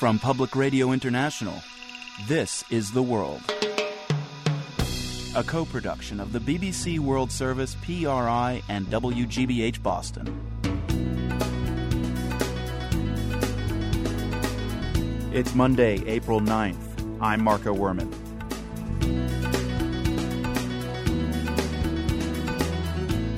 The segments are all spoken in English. From Public Radio International, this is The World, a co-production of the BBC World Service, PRI and WGBH Boston. It's Monday, April 9th. I'm Marco Werman.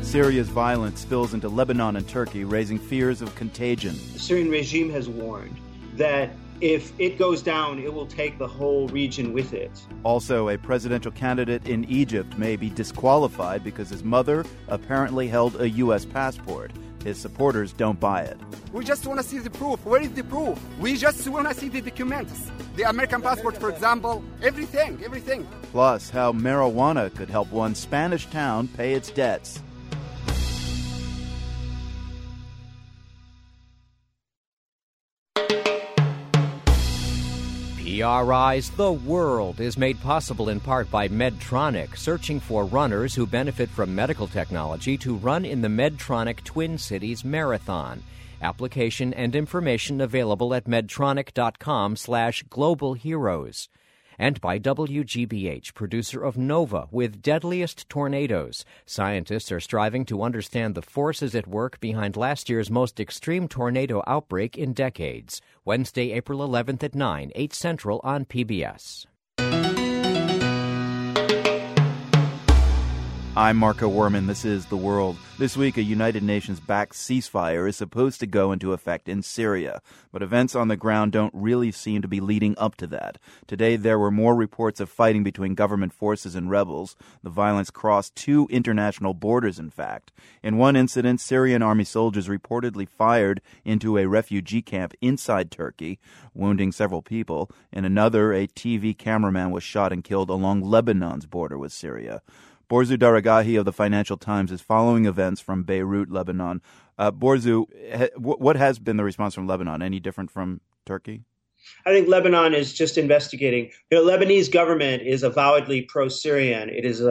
Syria's violence spills into Lebanon and Turkey, raising fears of contagion. The Syrian regime has warned that if it goes down, it will take the whole region with it. Also, a presidential candidate in Egypt may be disqualified because his mother apparently held a U.S. passport. His supporters don't buy it. We just want to see the proof. Where is the proof? We just want to see the documents. The American passport, for example. Everything. Plus, how marijuana could help one Spanish town pay its debts. PRI's The World is made possible in part by Medtronic, searching for runners who benefit from medical technology to run in the Medtronic Twin Cities Marathon. Application and information available at medtronic.com/globalheroes. And by WGBH, producer of NOVA with Deadliest Tornadoes. Scientists are striving to understand the forces at work behind last year's most extreme tornado outbreak in decades. Wednesday, April 11th at 9, 8 Central on PBS. I'm Marco Werman. This is The World. This week, a United Nations-backed ceasefire is supposed to go into effect in Syria, but events on the ground don't really seem to be leading up to that. Today, there were more reports of fighting between government forces and rebels. The violence crossed two international borders, in fact. In one incident, Syrian army soldiers reportedly fired into a refugee camp inside Turkey, wounding several people. In another, a TV cameraman was shot and killed along Lebanon's border with Syria. Borzou Daragahi of the Financial Times is following events from Beirut, Lebanon. Borzou, what has been the response from Lebanon? Any different from Turkey? I think Lebanon is just investigating. The Lebanese government is avowedly pro-Syrian. It is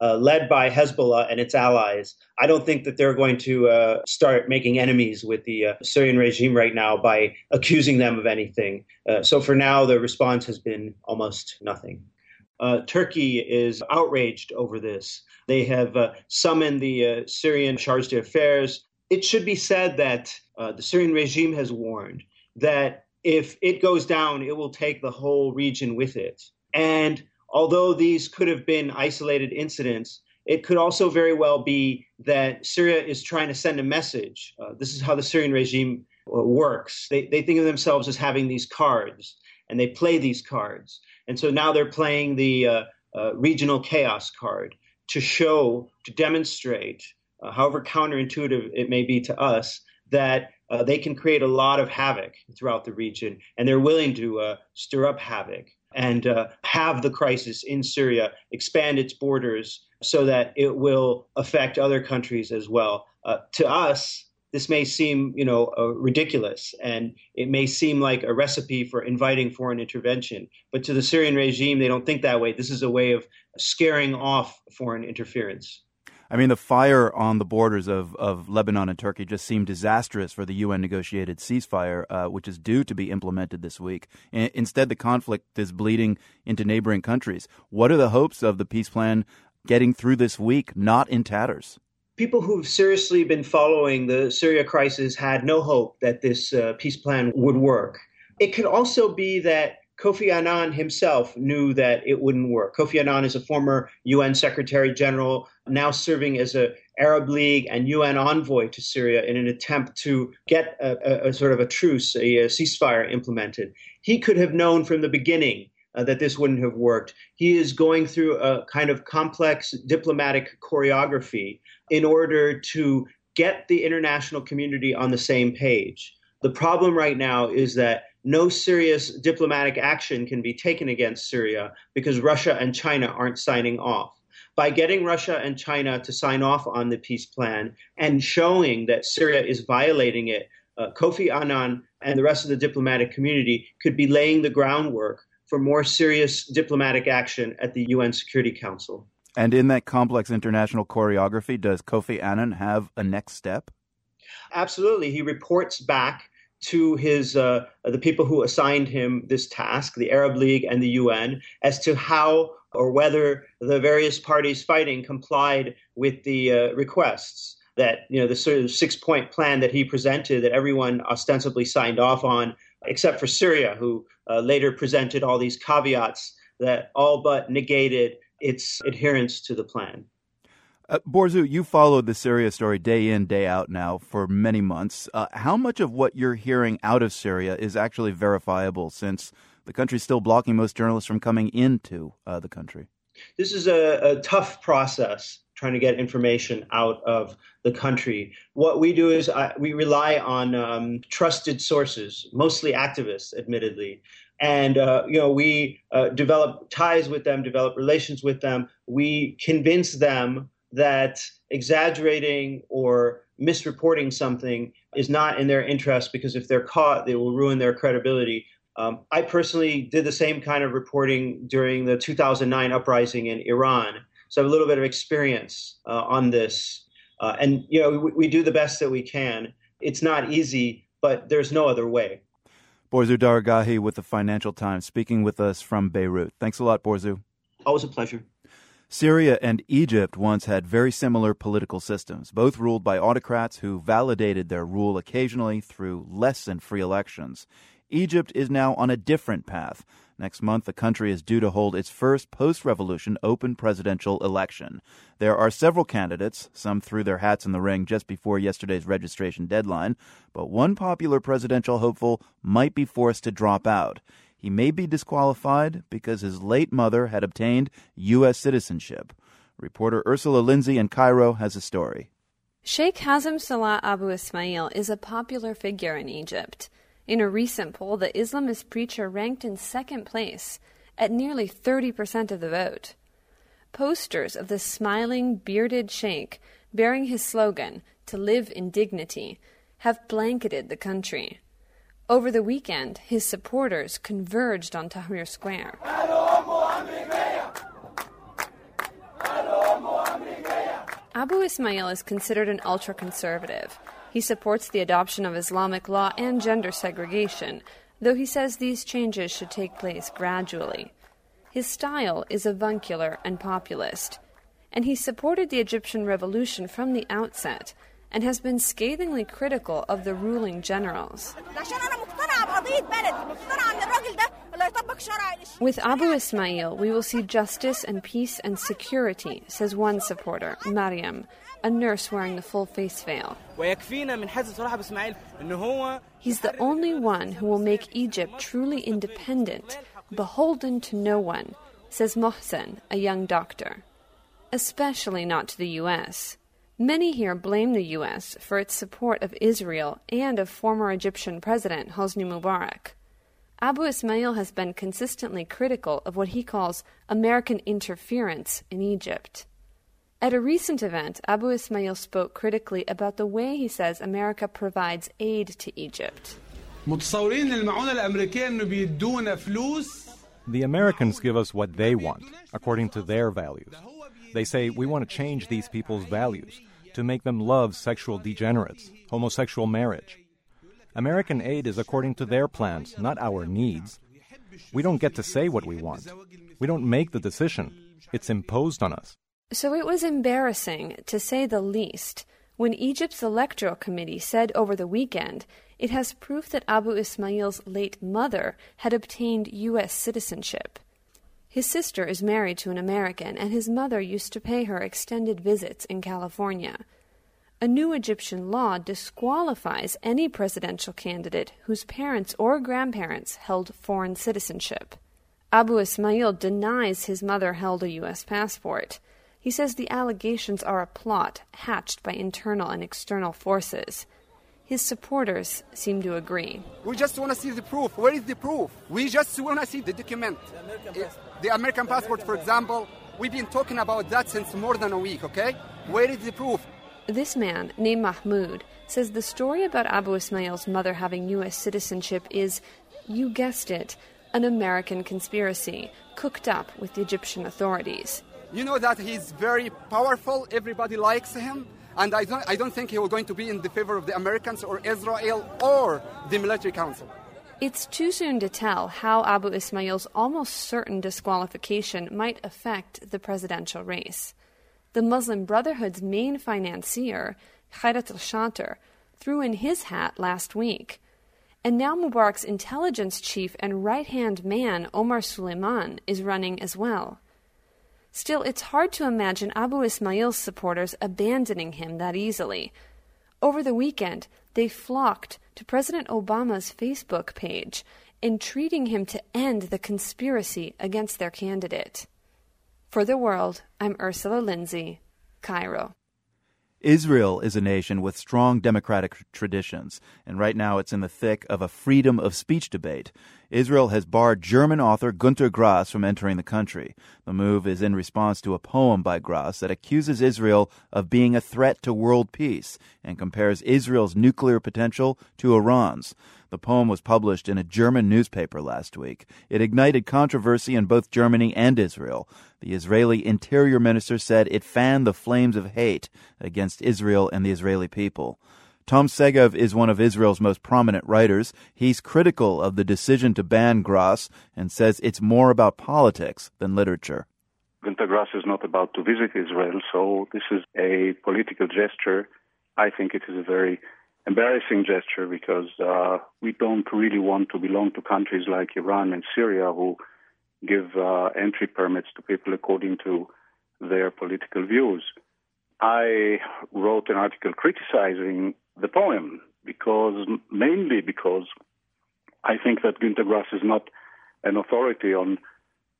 led by Hezbollah and its allies. I don't think that they're going to start making enemies with the Syrian regime right now by accusing them of anything. So for now, the response has been almost nothing. Turkey is outraged over this. They have summoned the Syrian charge d'affaires. It should be said that the Syrian regime has warned that if it goes down, it will take the whole region with it. And although these could have been isolated incidents, it could also very well be that Syria is trying to send a message. This is how the Syrian regime works. They think of themselves as having these cards, and they play these cards. And so now they're playing the regional chaos card to show, to demonstrate, however counterintuitive it may be to us, that they can create a lot of havoc throughout the region. And they're willing to stir up havoc and have the crisis in Syria expand its borders so that it will affect other countries as well. To us, this may seem, ridiculous, and it may seem like a recipe for inviting foreign intervention. But to the Syrian regime, they don't think that way. This is a way of scaring off foreign interference. I mean, the fire on the borders of Lebanon and Turkey just seemed disastrous for the UN-negotiated ceasefire, which is due to be implemented this week. Instead, the conflict is bleeding into neighboring countries. What are the hopes of the peace plan getting through this week, not in tatters? People who've seriously been following the Syria crisis had no hope that this peace plan would work. It could also be that Kofi Annan himself knew that it wouldn't work. Kofi Annan is a former UN Secretary General, now serving as an Arab League and UN envoy to Syria in an attempt to get a sort of a truce, a ceasefire implemented. He could have known from the beginning that this wouldn't have worked. He is going through a kind of complex diplomatic choreography in order to get the international community on the same page. The problem right now is that no serious diplomatic action can be taken against Syria because Russia and China aren't signing off. By getting Russia and China to sign off on the peace plan and showing that Syria is violating it, Kofi Annan and the rest of the diplomatic community could be laying the groundwork for more serious diplomatic action at the UN Security Council. And in that complex international choreography, does Kofi Annan have a next step? Absolutely. He reports back to his the people who assigned him this task, the Arab League and the UN, as to how or whether the various parties fighting complied with the requests that, you know, the sort of 6-point plan that he presented that everyone ostensibly signed off on, except for Syria, who later presented all these caveats that all but negated its adherence to the plan. Borzou, you followed the Syria story day in, day out now for many months. How much of what you're hearing out of Syria is actually verifiable, since the country's still blocking most journalists from coming into the country? This is a tough process, trying to get information out of the country. What we do is we rely on trusted sources, mostly activists, admittedly. And, we develop ties with them, develop relations with them. We convince them that exaggerating or misreporting something is not in their interest, because if they're caught, they will ruin their credibility. I personally did the same kind of reporting during the 2009 uprising in Iran. So I have a little bit of experience on this. And, we do the best that we can. It's not easy, but there's no other way. Borzou Daragahi with the Financial Times, speaking with us from Beirut. Thanks a lot, Borzou. Always a pleasure. Syria and Egypt once had very similar political systems, both ruled by autocrats who validated their rule occasionally through less than free elections. Egypt is now on a different path. Next month, the country is due to hold its first post-revolution open presidential election. There are several candidates. Some threw their hats in the ring just before yesterday's registration deadline, but one popular presidential hopeful might be forced to drop out. He may be disqualified because his late mother had obtained U.S. citizenship. Reporter Ursula Lindsay in Cairo has a story. Sheikh Hazem Salah Abu Ismail is a popular figure in Egypt. In a recent poll, the Islamist preacher ranked in second place at nearly 30% of the vote. Posters of the smiling, bearded sheikh bearing his slogan, "To live in dignity," have blanketed the country. Over the weekend, his supporters converged on Tahrir Square. Abu Ismail is considered an ultra-conservative. He supports the adoption of Islamic law and gender segregation, though he says these changes should take place gradually. His style is avuncular and populist, and he supported the Egyptian revolution from the outset, and has been scathingly critical of the ruling generals. With Abu Ismail, we will see justice and peace and security, says one supporter, Mariam, a nurse wearing the full face veil. He's the only one who will make Egypt truly independent, beholden to no one, says Mohsen, a young doctor, especially not to the U.S. Many here blame the U.S. for its support of Israel and of former Egyptian President Hosni Mubarak. Abu Ismail has been consistently critical of what he calls American interference in Egypt. At a recent event, Abu Ismail spoke critically about the way he says America provides aid to Egypt. The Americans give us what they want, according to their values. They say we want to change these people's values, to make them love sexual degenerates, homosexual marriage. American aid is according to their plans, not our needs. We don't get to say what we want. We don't make the decision. It's imposed on us. So it was embarrassing, to say the least, when Egypt's electoral committee said over the weekend it has proof that Abu Ismail's late mother had obtained U.S. citizenship. His sister is married to an American, and his mother used to pay her extended visits in California. A new Egyptian law disqualifies any presidential candidate whose parents or grandparents held foreign citizenship. Abu Ismail denies his mother held a U.S. passport. He says the allegations are a plot hatched by internal and external forces. His supporters seem to agree. We just want to see the proof. Where is the proof? We just want to see the document. The American passport, for example. We've been talking about that since more than a week, okay? Where is the proof? This man, named Mahmoud, says the story about Abu Ismail's mother having U.S. citizenship is, you guessed it, an American conspiracy cooked up with the Egyptian authorities. You know that he's very powerful. Everybody likes him. And I don't think he was going to be in the favor of the Americans or Israel or the military council. It's too soon to tell how Abu Ismail's almost certain disqualification might affect the presidential race. The Muslim Brotherhood's main financier, Khairat el-Shater, threw in his hat last week. And now Mubarak's intelligence chief and right-hand man, Omar Suleiman, is running as well. Still, it's hard to imagine Abu Ismail's supporters abandoning him that easily. Over the weekend, they flocked to President Obama's Facebook page, entreating him to end the conspiracy against their candidate. For The World, I'm Ursula Lindsay, Cairo. Israel is a nation with strong democratic traditions, and right now it's in the thick of a freedom of speech debate. Israel has barred German author Günter Grass from entering the country. The move is in response to a poem by Grass that accuses Israel of being a threat to world peace and compares Israel's nuclear potential to Iran's. The poem was published in a German newspaper last week. It ignited controversy in both Germany and Israel. The Israeli interior minister said it fanned the flames of hate against Israel and the Israeli people. Tom Segev is one of Israel's most prominent writers. He's critical of the decision to ban Grass and says it's more about politics than literature. Günter Grass is not about to visit Israel, so this is a political gesture. I think it is a very embarrassing gesture because we don't really want to belong to countries like Iran and Syria who give entry permits to people according to their political views. I wrote an article criticizing the poem mainly because I think that Günter Grass is not an authority on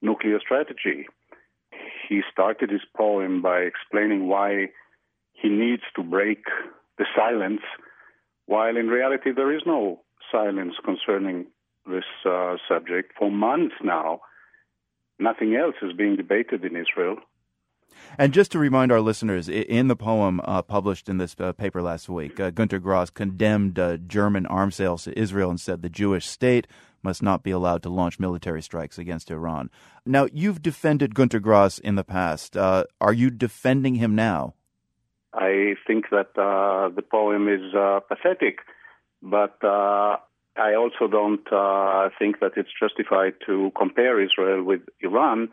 nuclear strategy. He started his poem by explaining why he needs to break the silence, while in reality there is no silence concerning this subject. For months now, nothing else is being debated in Israel. And just to remind our listeners, in the poem published in this paper last week, Günter Grass condemned German arms sales to Israel and said the Jewish state must not be allowed to launch military strikes against Iran. Now, you've defended Günter Grass in the past. Are you defending him now? I think that the poem is pathetic, but I also don't think that it's justified to compare Israel with Iran,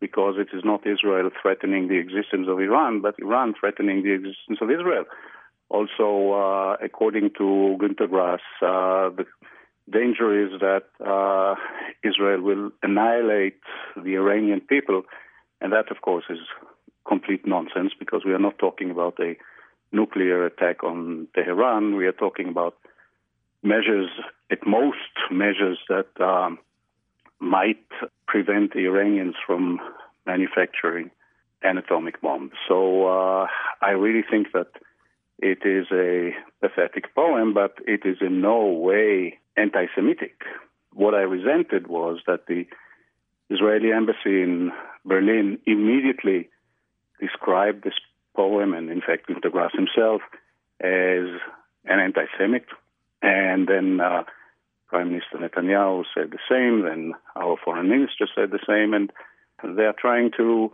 because it is not Israel threatening the existence of Iran, but Iran threatening the existence of Israel. Also, according to Günter Grass, the danger is that Israel will annihilate the Iranian people, and that, of course, is complete nonsense, because we are not talking about a nuclear attack on Tehran. We are talking about measures, at most measures that might prevent the Iranians from manufacturing an atomic bomb. So I really think that it is a pathetic poem, but it is in no way anti-Semitic. What I resented was that the Israeli embassy in Berlin immediately described this poem, and in fact Günter Grass himself, as an anti-Semite. And then Prime Minister Netanyahu said the same, then our foreign minister said the same, and they are trying to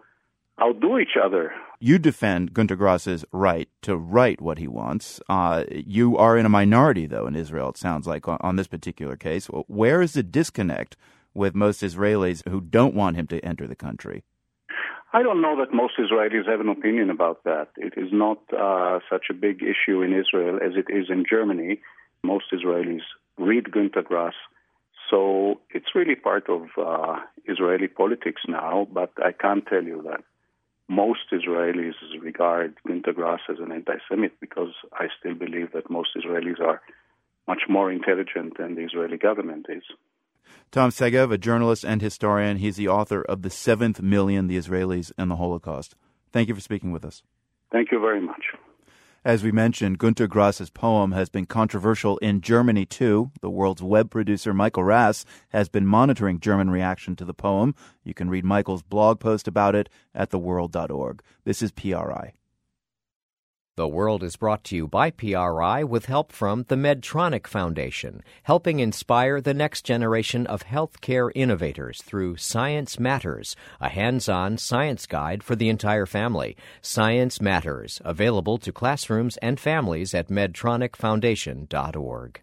outdo each other. You defend Günter Grass's right to write what he wants. You are in a minority, though, in Israel, it sounds like, on this particular case. Where is the disconnect with most Israelis who don't want him to enter the country? I don't know that most Israelis have an opinion about that. It is not such a big issue in Israel as it is in Germany. Most Israelis read Günter Grass, so it's really part of Israeli politics now, but I can't tell you that most Israelis regard Günter Grass as an anti-Semite, because I still believe that most Israelis are much more intelligent than the Israeli government is. Tom Segev, a journalist and historian. He's the author of The 7th Million, The Israelis and the Holocaust. Thank you for speaking with us. Thank you very much. As we mentioned, Günter Grass's poem has been controversial in Germany, too. The World's web producer, Michael Rass, has been monitoring German reaction to the poem. You can read Michael's blog post about it at theworld.org. This is PRI. The World is brought to you by PRI with help from the Medtronic Foundation, helping inspire the next generation of healthcare innovators through Science Matters, a hands-on science guide for the entire family. Science Matters, available to classrooms and families at medtronicfoundation.org.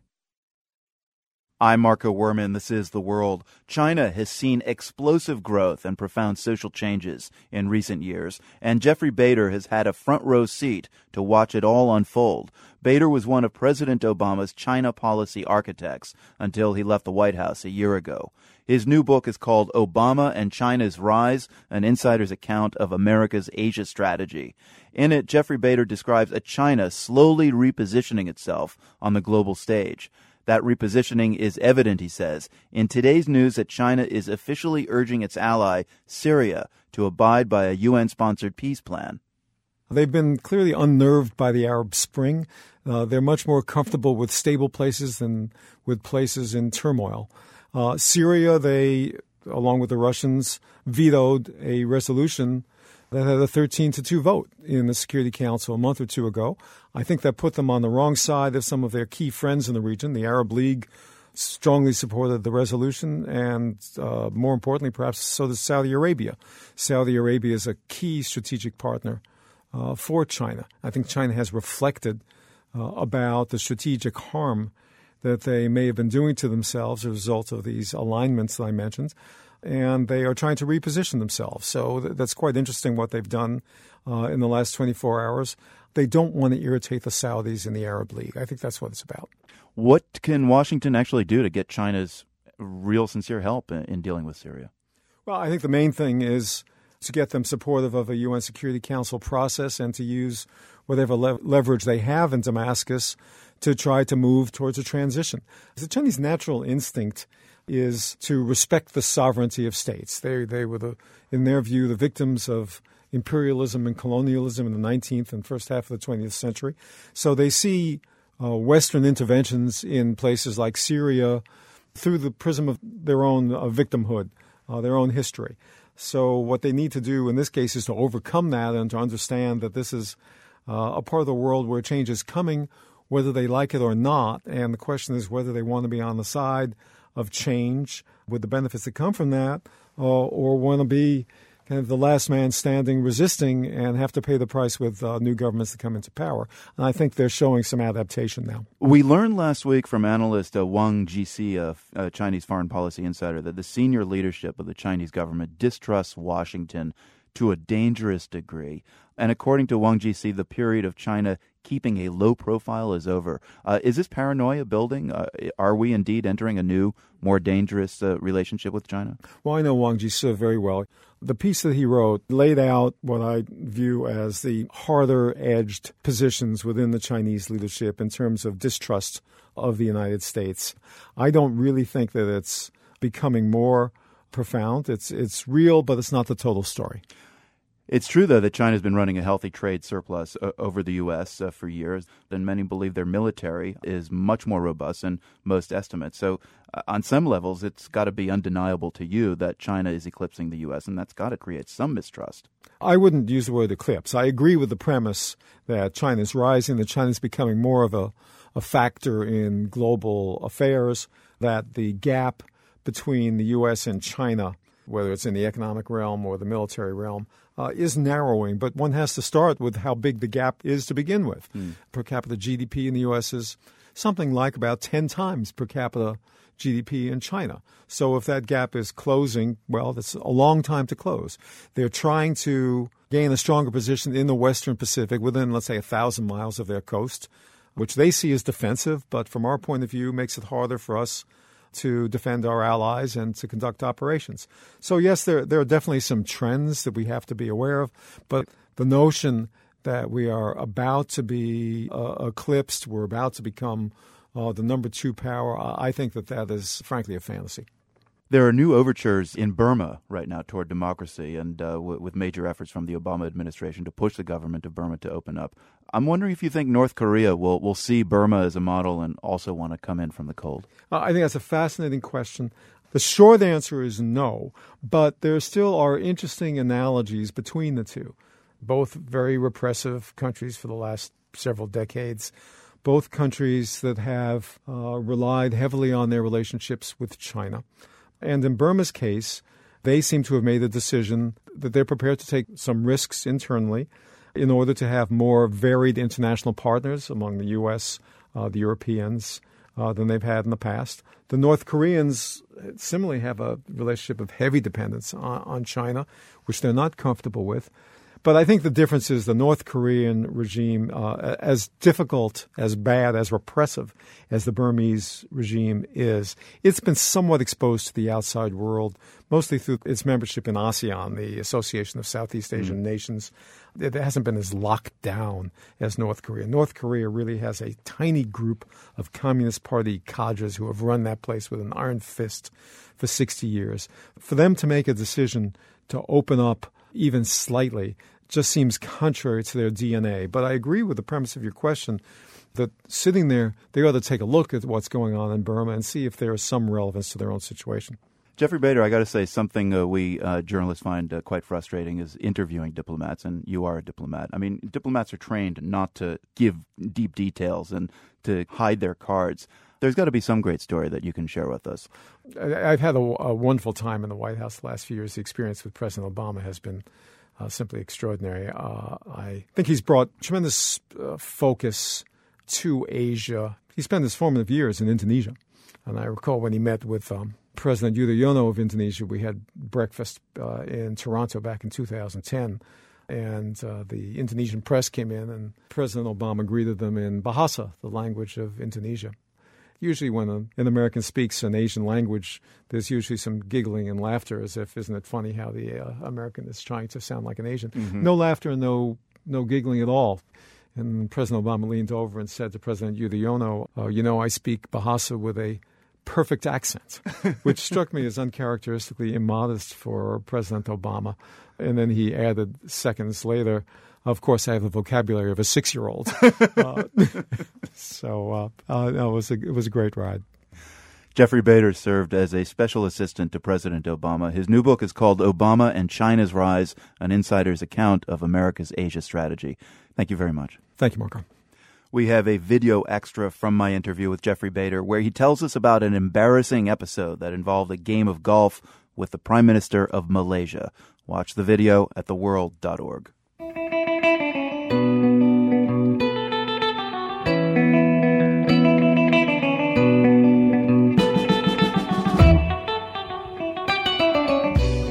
I'm Marco Werman. This is The World. China has seen explosive growth and profound social changes in recent years, and Jeffrey Bader has had a front-row seat to watch it all unfold. Bader was one of President Obama's China policy architects until he left the White House a year ago. His new book is called Obama and China's Rise, an insider's account of America's Asia strategy. In it, Jeffrey Bader describes a China slowly repositioning itself on the global stage. That repositioning is evident, he says, in today's news that China is officially urging its ally, Syria, to abide by a UN-sponsored peace plan. They've been clearly unnerved by the Arab Spring. They're much more comfortable with stable places than with places in turmoil. Syria, they, along with the Russians, vetoed a resolution that had a 13-2 vote in the Security Council a month or two ago. I think that put them on the wrong side of some of their key friends in the region. The Arab League strongly supported the resolution, and more importantly, perhaps, so does Saudi Arabia. Saudi Arabia is a key strategic partner for China. I think China has reflected about the strategic harm that they may have been doing to themselves as a result of these alignments that I mentioned. And they are trying to reposition themselves. So that's quite interesting what they've done in the last 24 hours. They don't want to irritate the Saudis in the Arab League. I think that's what it's about. What can Washington actually do to get China's real sincere help in dealing with Syria? Well, I think the main thing is to get them supportive of a UN Security Council process and to use whatever leverage they have in Damascus to try to move towards a transition. The Chinese natural instinct is to respect the sovereignty of states. They were, in their view, the victims of imperialism and colonialism in the 19th and first half of the 20th century. So they see Western interventions in places like Syria through the prism of their own victimhood, their own history. So what they need to do in this case is to overcome that and to understand that this is a part of the world where change is coming, whether they like it or not. And the question is whether they want to be on the side of change with the benefits that come from that, or want to be kind of the last man standing, resisting, and have to pay the price with new governments that come into power. And I think they're showing some adaptation now. We learned last week from analyst Wang Jisi, a Chinese foreign policy insider, that the senior leadership of the Chinese government distrusts Washington to a dangerous degree. And according to Wang Jisi, the period of China keeping a low profile is over. Is this paranoia building? Are we indeed entering a new, more dangerous relationship with China? Well, I know Wang Jisi very well. The piece that he wrote laid out what I view as the harder-edged positions within the Chinese leadership in terms of distrust of the United States. I don't really think that it's becoming more profound. It's real, but it's not the total story. It's true, though, that China's been running a healthy trade surplus over the U.S. For years, and many believe their military is much more robust than most estimates. So on some levels, it's got to be undeniable to you that China is eclipsing the U.S., and that's got to create some mistrust. I wouldn't use the word eclipse. I agree with the premise that China's rising, that China's becoming more of a factor in global affairs, that the gap between the U.S. and China, whether it's in the economic realm or the military realm, is narrowing. But one has to start with how big the gap is to begin with. Per capita GDP in the U.S. is something like about 10 times per capita GDP in China. So if that gap is closing, well, that's a long time to close. They're trying to gain a stronger position in the Western Pacific within, let's say, 1,000 miles of their coast, which they see as defensive, but from our point of view makes it harder for us to defend our allies and to conduct operations. So, yes, there are definitely some trends that we have to be aware of, but the notion that we are about to be eclipsed, we're about to become the number two power, I think that is, frankly, a fantasy. There are new overtures in Burma right now toward democracy and with major efforts from the Obama administration to push the government of Burma to open up. I'm wondering if you think North Korea will see Burma as a model and also want to come in from the cold. I think that's a fascinating question. The short answer is no, but there still are interesting analogies between the two. Both very repressive countries for the last several decades, both countries that have relied heavily on their relationships with China. And in Burma's case, they seem to have made the decision that they're prepared to take some risks internally in order to have more varied international partners among the U.S., the Europeans, than they've had in the past. The North Koreans similarly have a relationship of heavy dependence on China, which they're not comfortable with. But I think the difference is the North Korean regime, as difficult, as bad, as repressive as the Burmese regime is, it's been somewhat exposed to the outside world, mostly through its membership in ASEAN, the Association of Southeast Asian Nations. It hasn't been as locked down as North Korea. North Korea really has a tiny group of Communist Party cadres who have run that place with an iron fist for 60 years. For them to make a decision to open up even slightly just seems contrary to their DNA. But I agree with the premise of your question that sitting there, they ought to take a look at what's going on in Burma and see if there is some relevance to their own situation. Jeffrey Bader, I got to say something we journalists find quite frustrating is interviewing diplomats, and you are a diplomat. I mean, diplomats are trained not to give deep details and to hide their cards. There's got to be some great story that you can share with us. I've had a wonderful time in the White House the last few years. The experience with President Obama has been simply extraordinary. I think he's brought tremendous focus to Asia. He spent his formative years in Indonesia. And I recall when he met with President Yudhoyono of Indonesia, we had breakfast in Toronto back in 2010. And the Indonesian press came in, and President Obama greeted them in Bahasa, the language of Indonesia. Usually when an American speaks an Asian language, there's usually some giggling and laughter as if, isn't it funny how the American is trying to sound like an Asian? Mm-hmm. No laughter, no giggling at all. And President Obama leaned over and said to President Yudhoyono, I speak Bahasa with a perfect accent, which struck me as uncharacteristically immodest for President Obama. And then he added seconds later, of course, I have the vocabulary of a 6-year-old. No, it was a great ride. Jeffrey Bader served as a special assistant to President Obama. His new book is called Obama and China's Rise, an insider's account of America's Asia strategy. Thank you very much. Thank you, Marco. We have a video extra from my interview with Jeffrey Bader where he tells us about an embarrassing episode that involved a game of golf with the Prime Minister of Malaysia. Watch the video at theworld.org.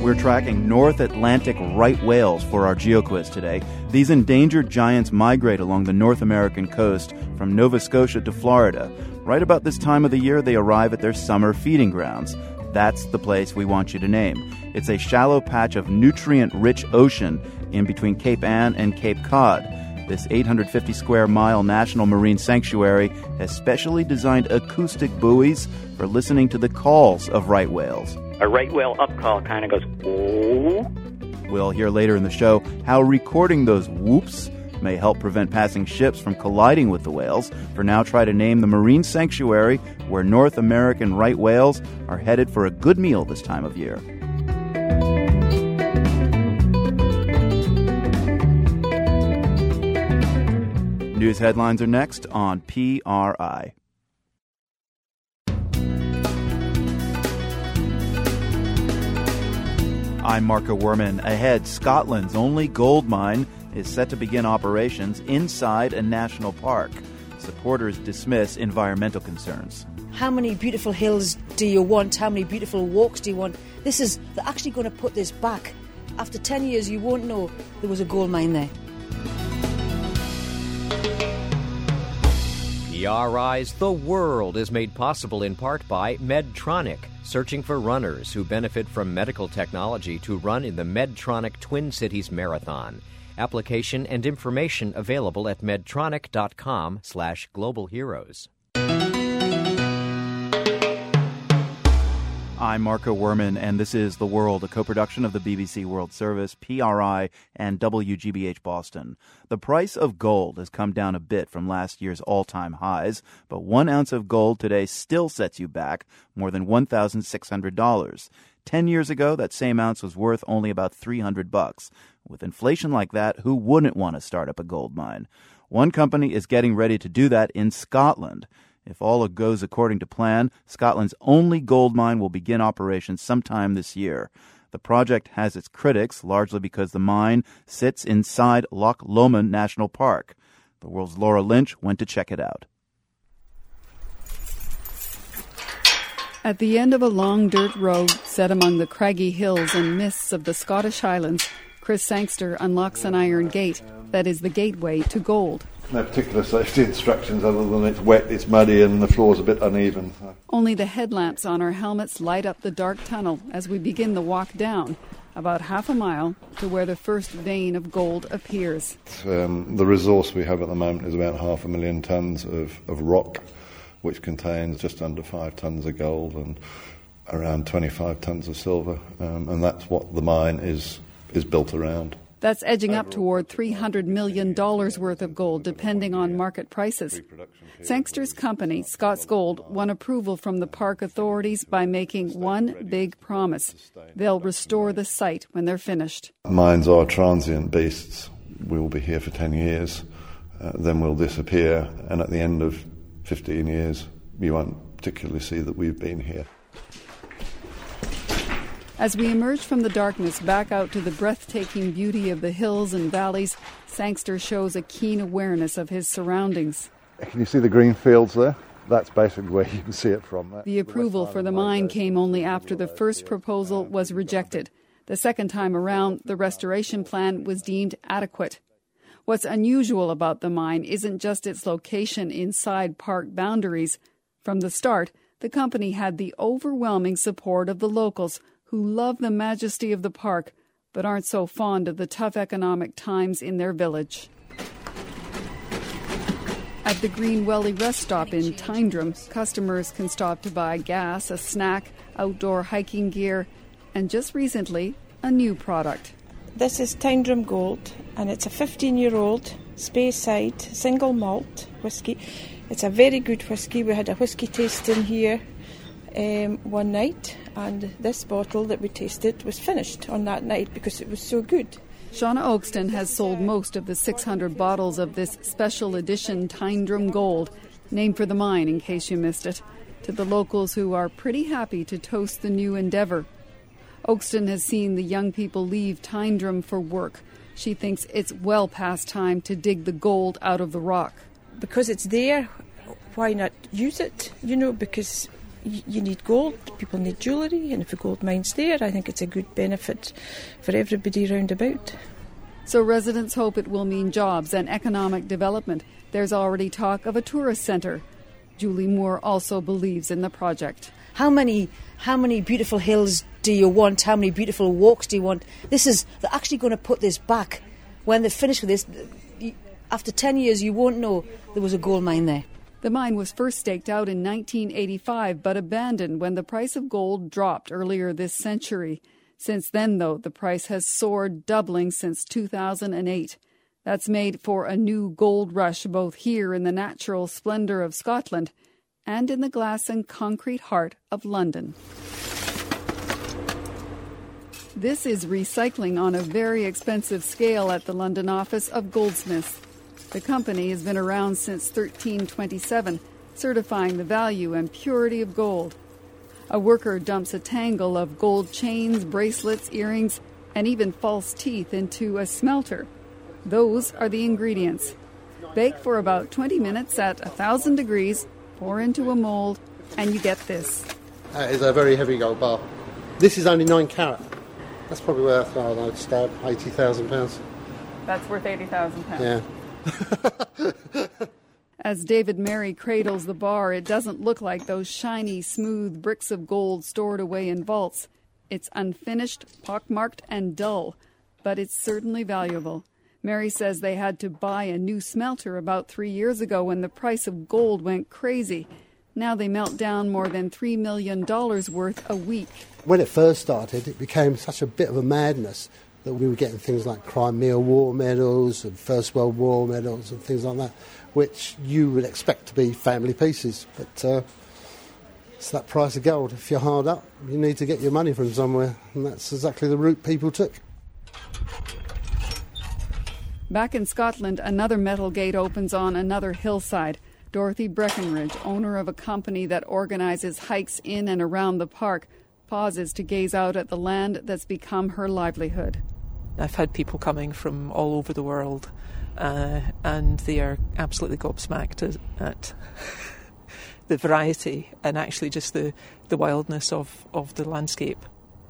We're tracking North Atlantic right whales for our GeoQuiz today. These endangered giants migrate along the North American coast from Nova Scotia to Florida. Right about this time of the year, they arrive at their summer feeding grounds. That's the place we want you to name. It's a shallow patch of nutrient-rich ocean in between Cape Ann and Cape Cod. This 850-square-mile National Marine Sanctuary has specially designed acoustic buoys for listening to the calls of right whales. A right whale upcall kind of goes, "Whoa." We'll hear later in the show how recording those whoops may help prevent passing ships from colliding with the whales. For now, try to name the marine sanctuary where North American right whales are headed for a good meal this time of year. News headlines are next on PRI. I'm Marco Werman. Ahead, Scotland's only gold mine is set to begin operations inside a national park. Supporters dismiss environmental concerns. How many beautiful hills do you want? How many beautiful walks do you want? They're actually going to put this back. After 10 years, you won't know there was a gold mine there. PRI's The World is made possible in part by Medtronic, searching for runners who benefit from medical technology to run in the Medtronic Twin Cities Marathon. Application and information available at medtronic.com/globalheroes. I'm Marco Werman, and this is The World, a co-production of the BBC World Service, PRI, and WGBH Boston. The price of gold has come down a bit from last year's all-time highs, but 1 ounce of gold today still sets you back more than $1,600. 10 years ago, that same ounce was worth only about $300. With inflation like that, who wouldn't want to start up a gold mine? One company is getting ready to do that in Scotland. If all goes according to plan, Scotland's only gold mine will begin operations sometime this year. The project has its critics, largely because the mine sits inside Loch Lomond National Park. The World's Laura Lynch went to check it out. At the end of a long dirt road set among the craggy hills and mists of the Scottish Highlands, Chris Sangster unlocks an iron gate that is the gateway to gold. No particular safety instructions other than it's wet, it's muddy, and the floor's a bit uneven. Only the headlamps on our helmets light up the dark tunnel as we begin the walk down, about half a mile to where the first vein of gold appears. The resource we have at the moment is about 500,000 tonnes of rock, which contains just under 5 tonnes of gold and around 25 tonnes of silver, and that's what the mine is built around. That's edging up toward $300 million worth of gold, depending on market prices. Sangster's company, Scott's Gold, won approval from the park authorities by making one big promise. They'll restore the site when they're finished. Mines are transient beasts. We will be here for 10 years, then we'll disappear, and at the end of 15 years, you won't particularly see that we've been here. As we emerge from the darkness back out to the breathtaking beauty of the hills and valleys, Sangster shows a keen awareness of his surroundings. Can you see the green fields there? That's basically where you can see it from. The approval for the mine came only after the first proposal was rejected. The second time around, the restoration plan was deemed adequate. What's unusual about the mine isn't just its location inside park boundaries. From the start, the company had the overwhelming support of the locals, who love the majesty of the park, but aren't so fond of the tough economic times in their village. At the Green Welly rest stop in Tyndrum, customers can stop to buy gas, a snack, outdoor hiking gear, and just recently, a new product. This is Tyndrum Gold, and it's a 15-year-old Speyside single malt whiskey. It's a very good whiskey. We had a whiskey tasting here one night, and this bottle that we tasted was finished on that night because it was so good. Shauna Oakston has sold most of the 600 bottles of this special edition Tyndrum Gold, named for the mine in case you missed it, to the locals who are pretty happy to toast the new endeavor. Oakston has seen the young people leave Tyndrum for work. She thinks it's well past time to dig the gold out of the rock. Because it's there, why not use it? You know, because you need gold, people need jewellery, and if a gold mine's there, I think it's a good benefit for everybody round about. So residents hope it will mean jobs and economic development. There's already talk of a tourist centre. Julie Moore also believes in the project. How many beautiful hills do you want? How many beautiful walks do you want? They're actually going to put this back. When they're finished with this, after 10 years, you won't know there was a gold mine there. The mine was first staked out in 1985, but abandoned when the price of gold dropped earlier this century. Since then, though, the price has soared, doubling since 2008. That's made for a new gold rush, both here in the natural splendour of Scotland and in the glass and concrete heart of London. This is recycling on a very expensive scale at the London office of Goldsmiths. The company has been around since 1327, certifying the value and purity of gold. A worker dumps a tangle of gold chains, bracelets, earrings, and even false teeth into a smelter. Those are the ingredients. Bake for about 20 minutes at 1,000 degrees, pour into a mould, and you get this. That is a very heavy gold bar. This is only 9 carat. That's probably worth, I'd stab, £80,000. That's worth £80,000. Yeah. As David Merry cradles the bar, it doesn't look like those shiny, smooth bricks of gold stored away in vaults. It's unfinished, pockmarked, and dull, but it's certainly valuable. Merry says they had to buy a new smelter about 3 years ago when the price of gold went crazy. Now they melt down more than $3 million worth a week. When it first started, it became such a bit of a madness that we were getting things like Crimea War medals and First World War medals and things like that, which you would expect to be family pieces. But it's that price of gold. If you're hard up, you need to get your money from somewhere, and that's exactly the route people took. Back in Scotland, another metal gate opens on another hillside. Dorothy Breckenridge, owner of a company that organizes hikes in and around the park, pauses to gaze out at the land that's become her livelihood. I've had people coming from all over the world, and they are absolutely gobsmacked at the variety and actually just the wildness of the landscape.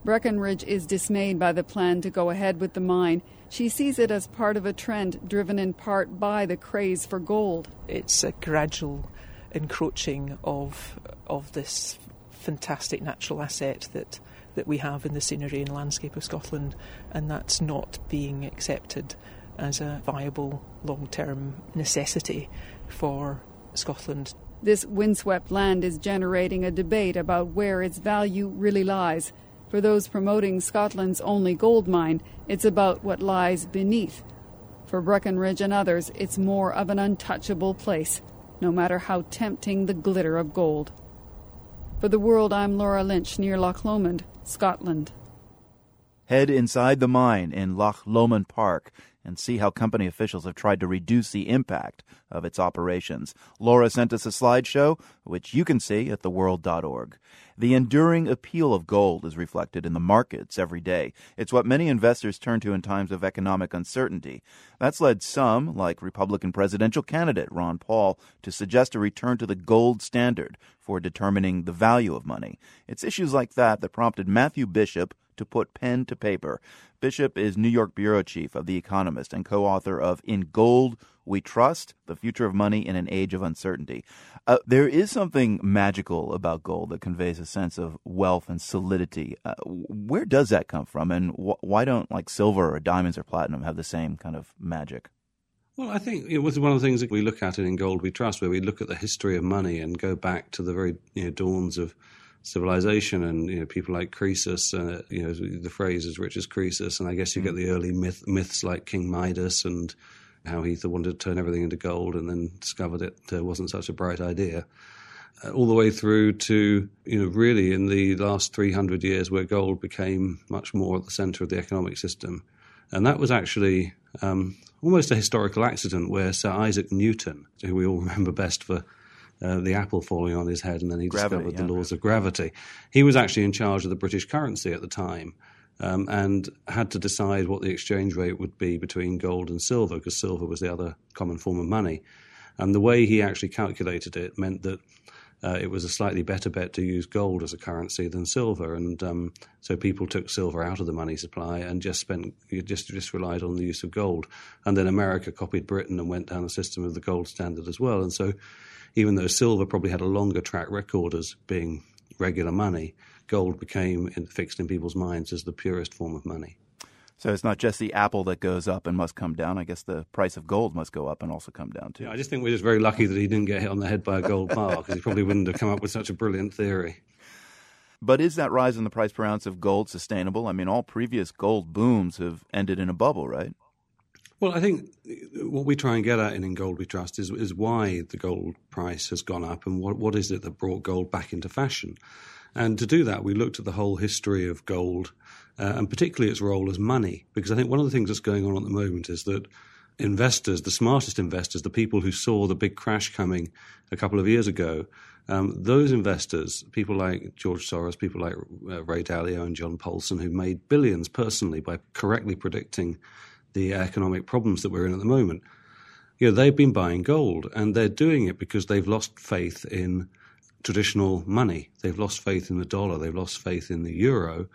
Breckenridge is dismayed by the plan to go ahead with the mine. She sees it as part of a trend driven in part by the craze for gold. It's a gradual encroaching of this fantastic natural asset that we have in the scenery and landscape of Scotland, and that's not being accepted as a viable long-term necessity for Scotland. This windswept land is generating a debate about where its value really lies. For those promoting Scotland's only gold mine, it's about what lies beneath. For Breckenridge and others, it's more of an untouchable place, no matter how tempting the glitter of gold. For The World, I'm Laura Lynch, near Loch Lomond, Scotland. Head inside the mine in Loch Lomond Park and see how company officials have tried to reduce the impact of its operations. Laura sent us a slideshow, which you can see at theworld.org. The enduring appeal of gold is reflected in the markets every day. It's what many investors turn to in times of economic uncertainty. That's led some, like Republican presidential candidate Ron Paul, to suggest a return to the gold standard for determining the value of money. It's issues like that prompted Matthew Bishop to put pen to paper. Bishop is New York bureau chief of The Economist and co-author of In Gold We Trust, The Future of Money in an Age of Uncertainty. There is something magical about gold that conveys a sense of wealth and solidity. Where does that come from? And why don't silver or diamonds or platinum have the same kind of magic? Well, I think it was one of the things that we look at in Gold We Trust, where we look at the history of money and go back to the very dawns of civilization and people like Croesus, the phrase as rich as Croesus, and I guess you get the early myths like King Midas and how he wanted to turn everything into gold and then discovered it wasn't such a bright idea, all the way through to really in the last 300 years where gold became much more at the centre of the economic system. And that was actually almost a historical accident where Sir Isaac Newton, who we all remember best for the apple falling on his head, and then he discovered the laws of gravity. He was actually in charge of the British currency at the time and had to decide what the exchange rate would be between gold and silver, because silver was the other common form of money. And the way he actually calculated it meant that it was a slightly better bet to use gold as a currency than silver. And so people took silver out of the money supply and just relied on the use of gold. And then America copied Britain and went down the system of the gold standard as well. And so even though silver probably had a longer track record as being regular money, gold became fixed in people's minds as the purest form of money. So it's not just the apple that goes up and must come down. I guess the price of gold must go up and also come down too. Yeah, I just think we're just very lucky that he didn't get hit on the head by a gold bar, because he probably wouldn't have come up with such a brilliant theory. But is that rise in the price per ounce of gold sustainable? I mean, all previous gold booms have ended in a bubble, right? Well, I think what we try and get at in Gold We Trust is why the gold price has gone up and what is it that brought gold back into fashion. And to do that, we looked at the whole history of gold and particularly its role as money, because I think one of the things that's going on at the moment is that investors, the smartest investors, the people who saw the big crash coming a couple of years ago, those investors, people like George Soros, people like Ray Dalio and John Paulson, who made billions personally by correctly predicting the economic problems that we're in at the moment, they've been buying gold, and they're doing it because they've lost faith in traditional money. They've lost faith in the dollar. They've lost faith in the euro.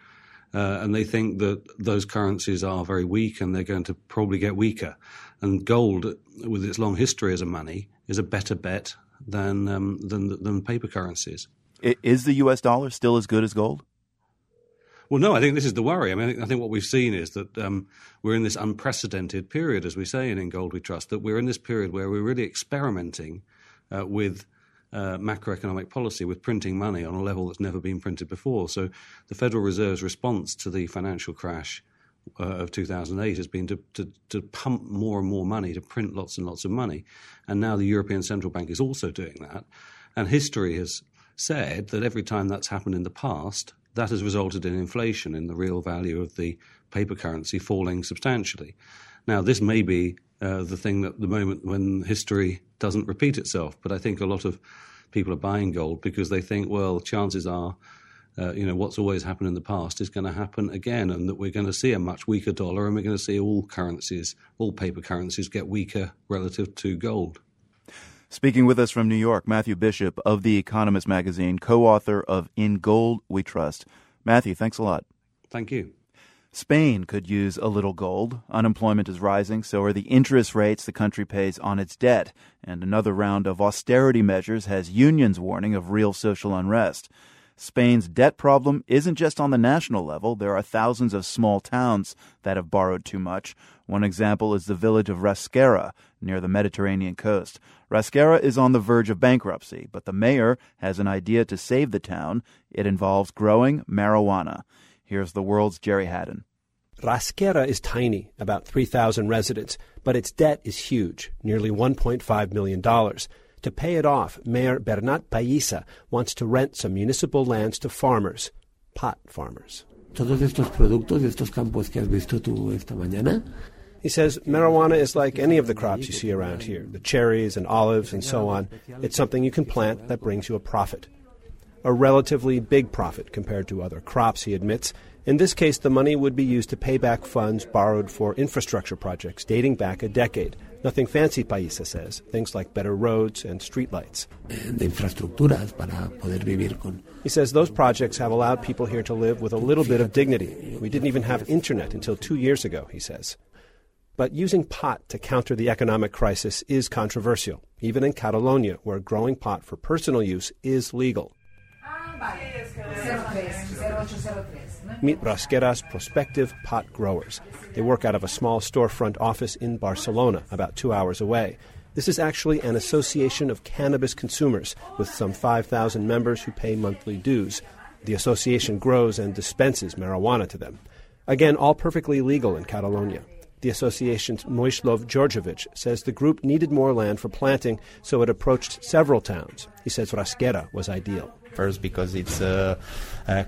And they think that those currencies are very weak and they're going to probably get weaker. And gold, with its long history as a money, is a better bet than paper currencies. Is the US dollar still as good as gold? Well, no, I think this is the worry. I mean, I think what we've seen is that we're in this unprecedented period, as we say in Gold We Trust, that we're in this period where we're really experimenting with macroeconomic policy, with printing money on a level that's never been printed before. So the Federal Reserve's response to the financial crash of 2008 has been to pump more and more money, to print lots and lots of money. And now the European Central Bank is also doing that. And history has said that every time that's happened in the past, that has resulted in inflation, in the real value of the paper currency falling substantially. Now, this may be the thing at the moment when history doesn't repeat itself, but I think a lot of people are buying gold because they think, well, chances are, what's always happened in the past is going to happen again, and that we're going to see a much weaker dollar, and we're going to see all currencies, all paper currencies, get weaker relative to gold. Speaking with us from New York, Matthew Bishop of The Economist magazine, co-author of In Gold We Trust. Matthew, thanks a lot. Thank you. Spain could use a little gold. Unemployment is rising, so are the interest rates the country pays on its debt. And another round of austerity measures has unions warning of real social unrest. Spain's debt problem isn't just on the national level. There are thousands of small towns that have borrowed too much. One example is the village of Rasquera near the Mediterranean coast. Rasquera is on the verge of bankruptcy, but the mayor has an idea to save the town. It involves growing marijuana. Here's The World's Jerry Haddon. Rasquera is tiny, about 3,000 residents, but its debt is huge, nearly $1.5 million. To pay it off, Mayor Bernat Paisa wants to rent some municipal lands to farmers, pot farmers. He says marijuana is like any of the crops you see around here, the cherries and olives and so on. It's something you can plant that brings you a profit. A relatively big profit compared to other crops, he admits. In this case, the money would be used to pay back funds borrowed for infrastructure projects dating back a decade. Nothing fancy, Paisa says, things like better roads and streetlights. He says those projects have allowed people here to live with a little bit of dignity. We didn't even have internet until 2 years ago, he says. But using pot to counter the economic crisis is controversial, even in Catalonia, where growing pot for personal use is legal. Meet Rasquera's prospective pot growers. They work out of a small storefront office in Barcelona, about 2 hours away. This is actually an association of cannabis consumers with some 5,000 members who pay monthly dues. The association grows and dispenses marijuana to them. Again, all perfectly legal in Catalonia. The association's Mojslav Đorđević says the group needed more land for planting, so it approached several towns. He says Rasquera was ideal. First, because it's a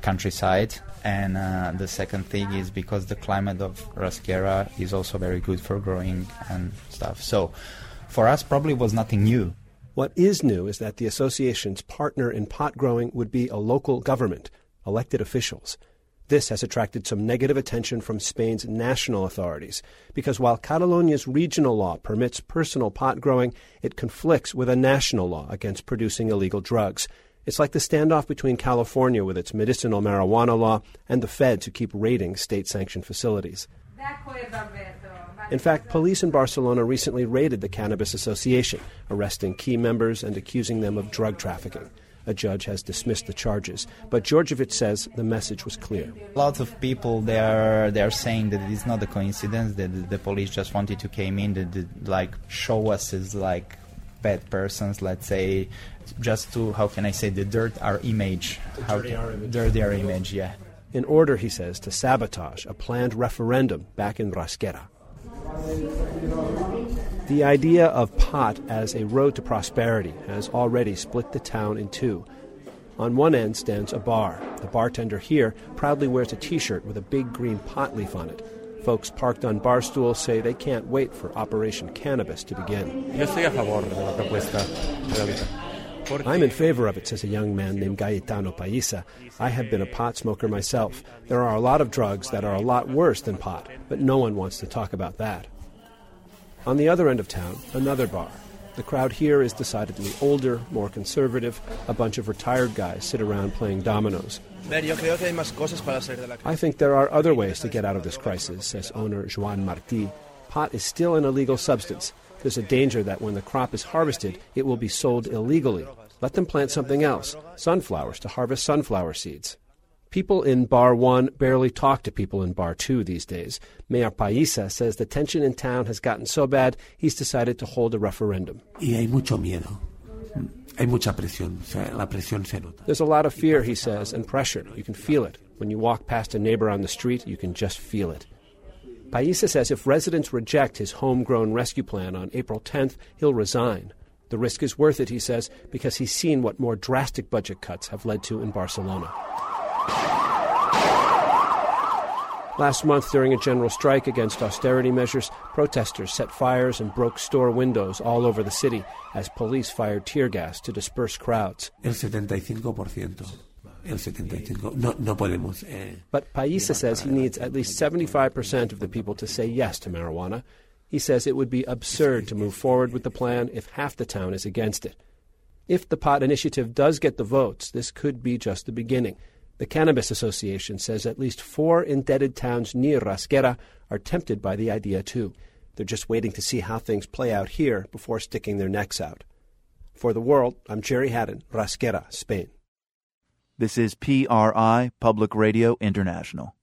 countryside, and the second thing is because the climate of Rasquera is also very good for growing and stuff. So for us, probably was nothing new. What is new is that the association's partner in pot growing would be a local government, elected officials. This has attracted some negative attention from Spain's national authorities, because while Catalonia's regional law permits personal pot growing, it conflicts with a national law against producing illegal drugs. It's like the standoff between California with its medicinal marijuana law and the feds who keep raiding state-sanctioned facilities. In fact, police in Barcelona recently raided the Cannabis Association, arresting key members and accusing them of drug trafficking. A judge has dismissed the charges, but Đorđević says the message was clear. Lots of people they are saying that it's not a coincidence that the police just wanted to came in to show us as bad persons, let's say, just to, how can I say, the dirt our image. Dirty our image, yeah. In order, he says, to sabotage a planned referendum back in Rasquera. The idea of pot as a road to prosperity has already split the town in two. On one end stands a bar. The bartender here proudly wears a T-shirt with a big green pot leaf on it. Folks parked on bar stools say they can't wait for Operation Cannabis to begin. I'm in favor of it, says a young man named Cayetano Paisa. I have been a pot smoker myself. There are a lot of drugs that are a lot worse than pot, but no one wants to talk about that. On the other end of town, another bar. The crowd here is decidedly older, more conservative. A bunch of retired guys sit around playing dominoes. I think there are other ways to get out of this crisis, says owner Joan Martí. Pot is still an illegal substance. There's a danger that when the crop is harvested, it will be sold illegally. Let them plant something else, sunflowers, to harvest sunflower seeds. People in Bar 1 barely talk to people in Bar 2 these days. Mayor Paisa says the tension in town has gotten so bad, he's decided to hold a referendum. There's a lot of fear, he says, and pressure. You can feel it. When you walk past a neighbor on the street, you can just feel it. Paisa says if residents reject his homegrown rescue plan on April 10th, he'll resign. The risk is worth it, he says, because he's seen what more drastic budget cuts have led to in Barcelona. Last month, during a general strike against austerity measures, protesters set fires and broke store windows all over the city as police fired tear gas to disperse crowds. El 75%. El 75%. No podemos. But Paisa says he needs at least 75% of the people to say yes to marijuana. He says it would be absurd to move forward with the plan if half the town is against it. If the pot initiative does get the votes, this could be just the beginning. The Cannabis Association says at least 4 indebted towns near Rasquera are tempted by the idea, too. They're just waiting to see how things play out here before sticking their necks out. For The World, I'm Jerry Haddon, Rasquera, Spain. This is PRI, Public Radio International.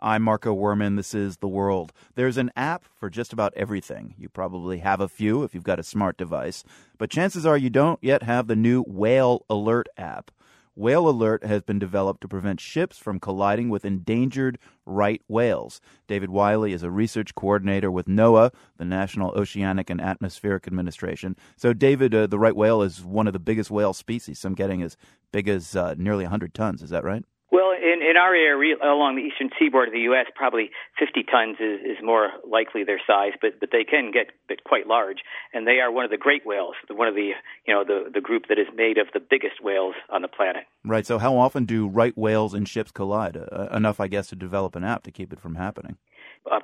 I'm Marco Werman. This is The World. There's an app for just about everything. You probably have a few if you've got a smart device, but chances are you don't yet have the new Whale Alert app. Whale Alert has been developed to prevent ships from colliding with endangered right whales. David Wiley is a research coordinator with NOAA, the National Oceanic and Atmospheric Administration. So, David, the right whale is one of the biggest whale species, some getting as big as nearly 100 tons. Is that right? Well, in our area along the eastern seaboard of the U.S., probably 50 tons is more likely their size, but they can get quite large, and they are one of the great whales, one of the the group that is made of the biggest whales on the planet. Right. So, how often do right whales and ships collide? Enough, I guess, to develop an app to keep it from happening.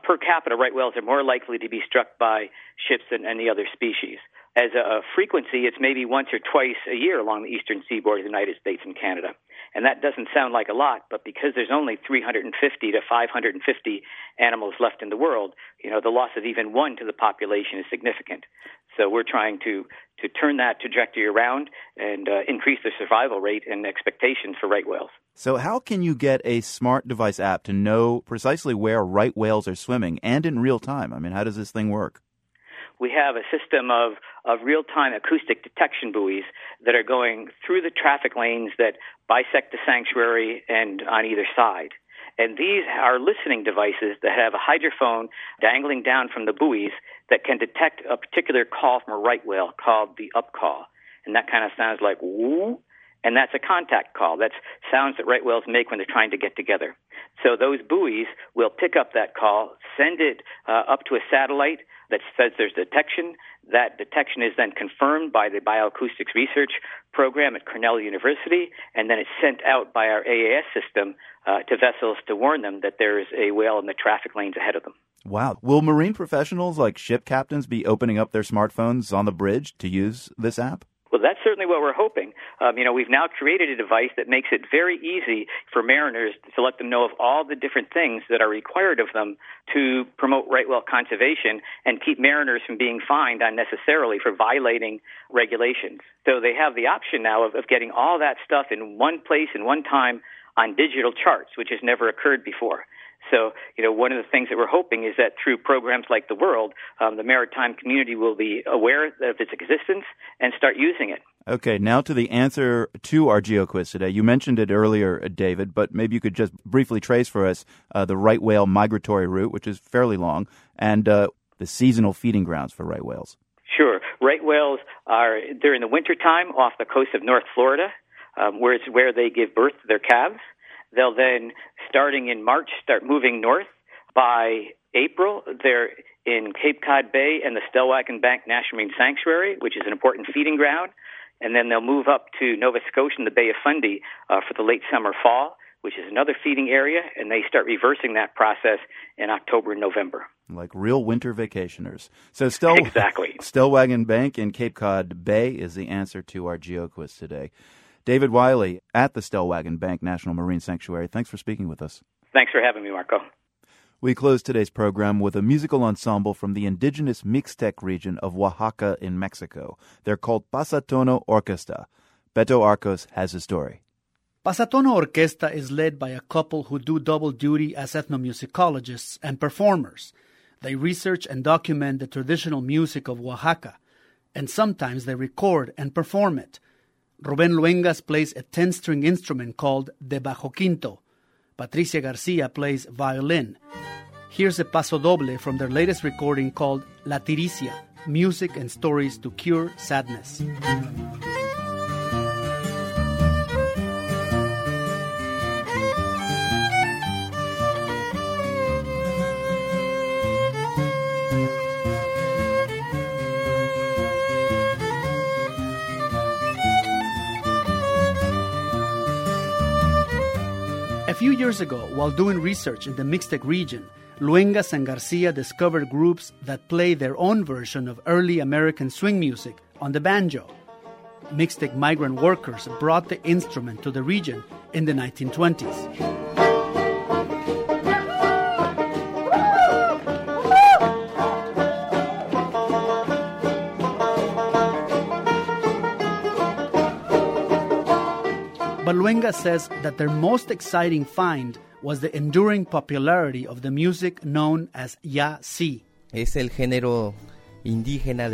Per capita, right whales are more likely to be struck by ships than any other species. As a frequency, it's maybe once or twice a year along the eastern seaboard of the United States and Canada. And that doesn't sound like a lot, but because there's only 350 to 550 animals left in the world, the loss of even one to the population is significant. So we're trying to turn that trajectory around and increase the survival rate and expectations for right whales. So how can you get a smart device app to know precisely where right whales are swimming and in real time? I mean, how does this thing work? We have a system of real-time acoustic detection buoys that are going through the traffic lanes that bisect the sanctuary and on either side. And these are listening devices that have a hydrophone dangling down from the buoys that can detect a particular call from a right whale called the upcall. And that kind of sounds like woo, and that's a contact call. That's sounds that right whales make when they're trying to get together. So those buoys will pick up that call, send it up to a satellite that says there's detection. That detection is then confirmed by the bioacoustics research program at Cornell University, and then it's sent out by our AAS system to vessels to warn them that there is a whale in the traffic lanes ahead of them. Wow. Will marine professionals like ship captains be opening up their smartphones on the bridge to use this app? Well, that's certainly what we're hoping. We've now created a device that makes it very easy for mariners to let them know of all the different things that are required of them to promote right whale conservation and keep mariners from being fined unnecessarily for violating regulations. So they have the option now of getting all that stuff in one place and one time on digital charts, which has never occurred before. So, one of the things that we're hoping is that through programs like The World, the maritime community will be aware of its existence and start using it. Okay, now to the answer to our GeoQuiz today. You mentioned it earlier, David, but maybe you could just briefly trace for us the right whale migratory route, which is fairly long, and the seasonal feeding grounds for right whales. Sure. Right whales are during the wintertime off the coast of North Florida, where they give birth to their calves. They'll then, starting in March, start moving north. By April, they're in Cape Cod Bay and the Stellwagen Bank National Marine Sanctuary, which is an important feeding ground. And then they'll move up to Nova Scotia and the Bay of Fundy for the late summer fall, which is another feeding area, and they start reversing that process in October and November. Like real winter vacationers. So exactly. Stellwagen Bank in Cape Cod Bay is the answer to our GeoQuiz today. David Wiley at the Stellwagen Bank National Marine Sanctuary, thanks for speaking with us. Thanks for having me, Marco. We close today's program with a musical ensemble from the indigenous Mixtec region of Oaxaca in Mexico. They're called Pasatono Orquesta. Beto Arcos has a story. Pasatono Orquesta is led by a couple who do double duty as ethnomusicologists and performers. They research and document the traditional music of Oaxaca, and sometimes they record and perform it. Rubén Luengas plays a 10-string instrument called the bajo quinto. Patricia Garcia plays violin. Here's a paso doble from their latest recording called La Tiricia, Music and Stories to Cure Sadness. A few years ago, while doing research in the Mixtec region, Luengas and Garcia discovered groups that play their own version of early American swing music on the banjo. Mixtec migrant workers brought the instrument to the region in the 1920s. But Luengas says that their most exciting find was the enduring popularity of the music known as ya-si. Es el género indígena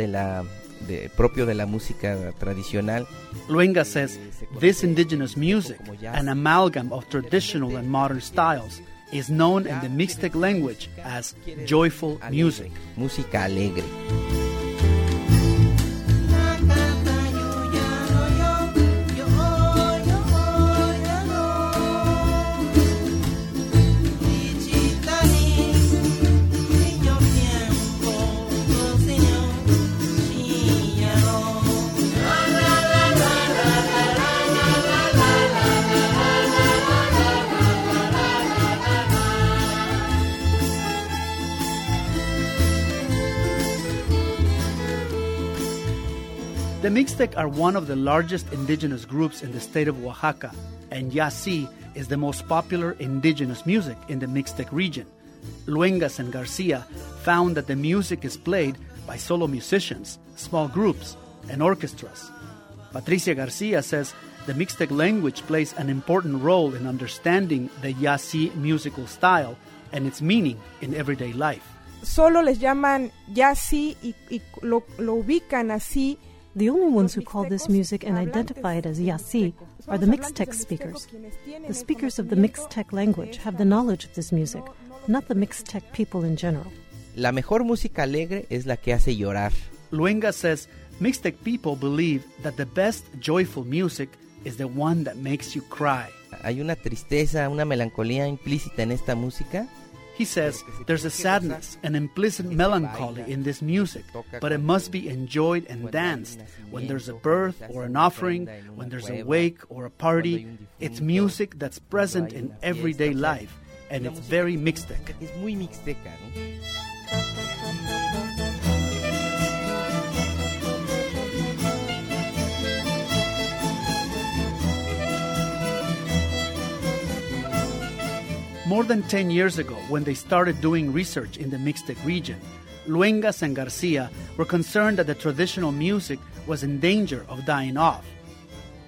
propio de la música tradicional. Luengas says this indigenous music, an amalgam of traditional and modern styles, is known in the Mixtec language as joyful music. Música alegre. The Mixtec are one of the largest indigenous groups in the state of Oaxaca, and ya-si is the most popular indigenous music in the Mixtec region. Luengas and Garcia found that the music is played by solo musicians, small groups, and orchestras. Patricia Garcia says the Mixtec language plays an important role in understanding the ya-si musical style and its meaning in everyday life. Solo les llaman ya-si y lo ubican así. The only ones who call this music and identify it as ya-si are the Mixtec speakers. The speakers of the Mixtec language have the knowledge of this music, not the Mixtec people in general. La mejor música alegre es la que hace llorar. Luenga says Mixtec people believe that the best joyful music is the one that makes you cry. Hay una tristeza, una melancolía implícita en esta música. He says there's a sadness, an implicit melancholy in this music, but it must be enjoyed and danced when there's a birth or an offering, when there's a wake or a party. It's music that's present in everyday life, and it's very Mixtec. Es muy mixteca, ¿no? More than 10 years ago, when they started doing research in the Mixtec region, Luengas and Garcia were concerned that the traditional music was in danger of dying off.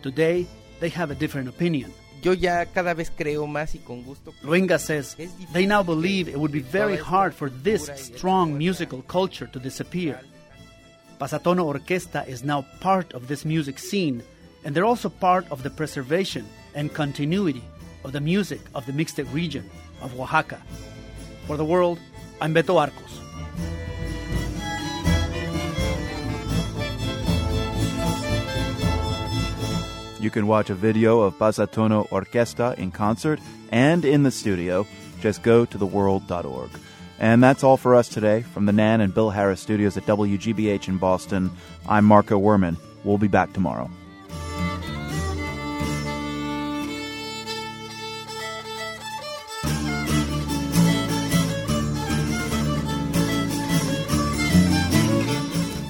Today, they have a different opinion. Luengas says they now believe it would be very hard for this strong musical culture to disappear. Pasatono Orquesta is now part of this music scene, and they're also part of the preservation and continuity of the music of the Mixtec region of Oaxaca. For The World, I'm Beto Arcos. You can watch a video of Pasatono Orquesta in concert and in the studio. Just go to theworld.org. And that's all for us today from the Nan and Bill Harris studios at WGBH in Boston. I'm Marco Werman. We'll be back tomorrow.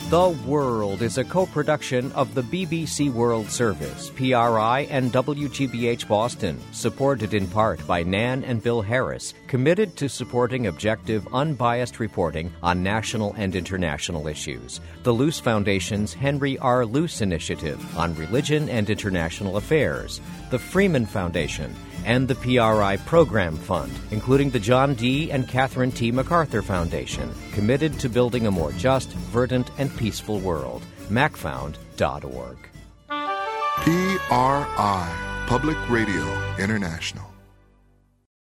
The World is a co-production of the BBC World Service, PRI, and WGBH Boston, supported in part by Nan and Bill Harris, committed to supporting objective, unbiased reporting on national and international issues. The Luce Foundation's Henry R. Luce Initiative on Religion and International Affairs, the Freeman Foundation, and the PRI Program Fund, including the John D. and Catherine T. MacArthur Foundation, committed to building a more just, verdant, and peaceful world. MacFound.org. PRI, Public Radio International.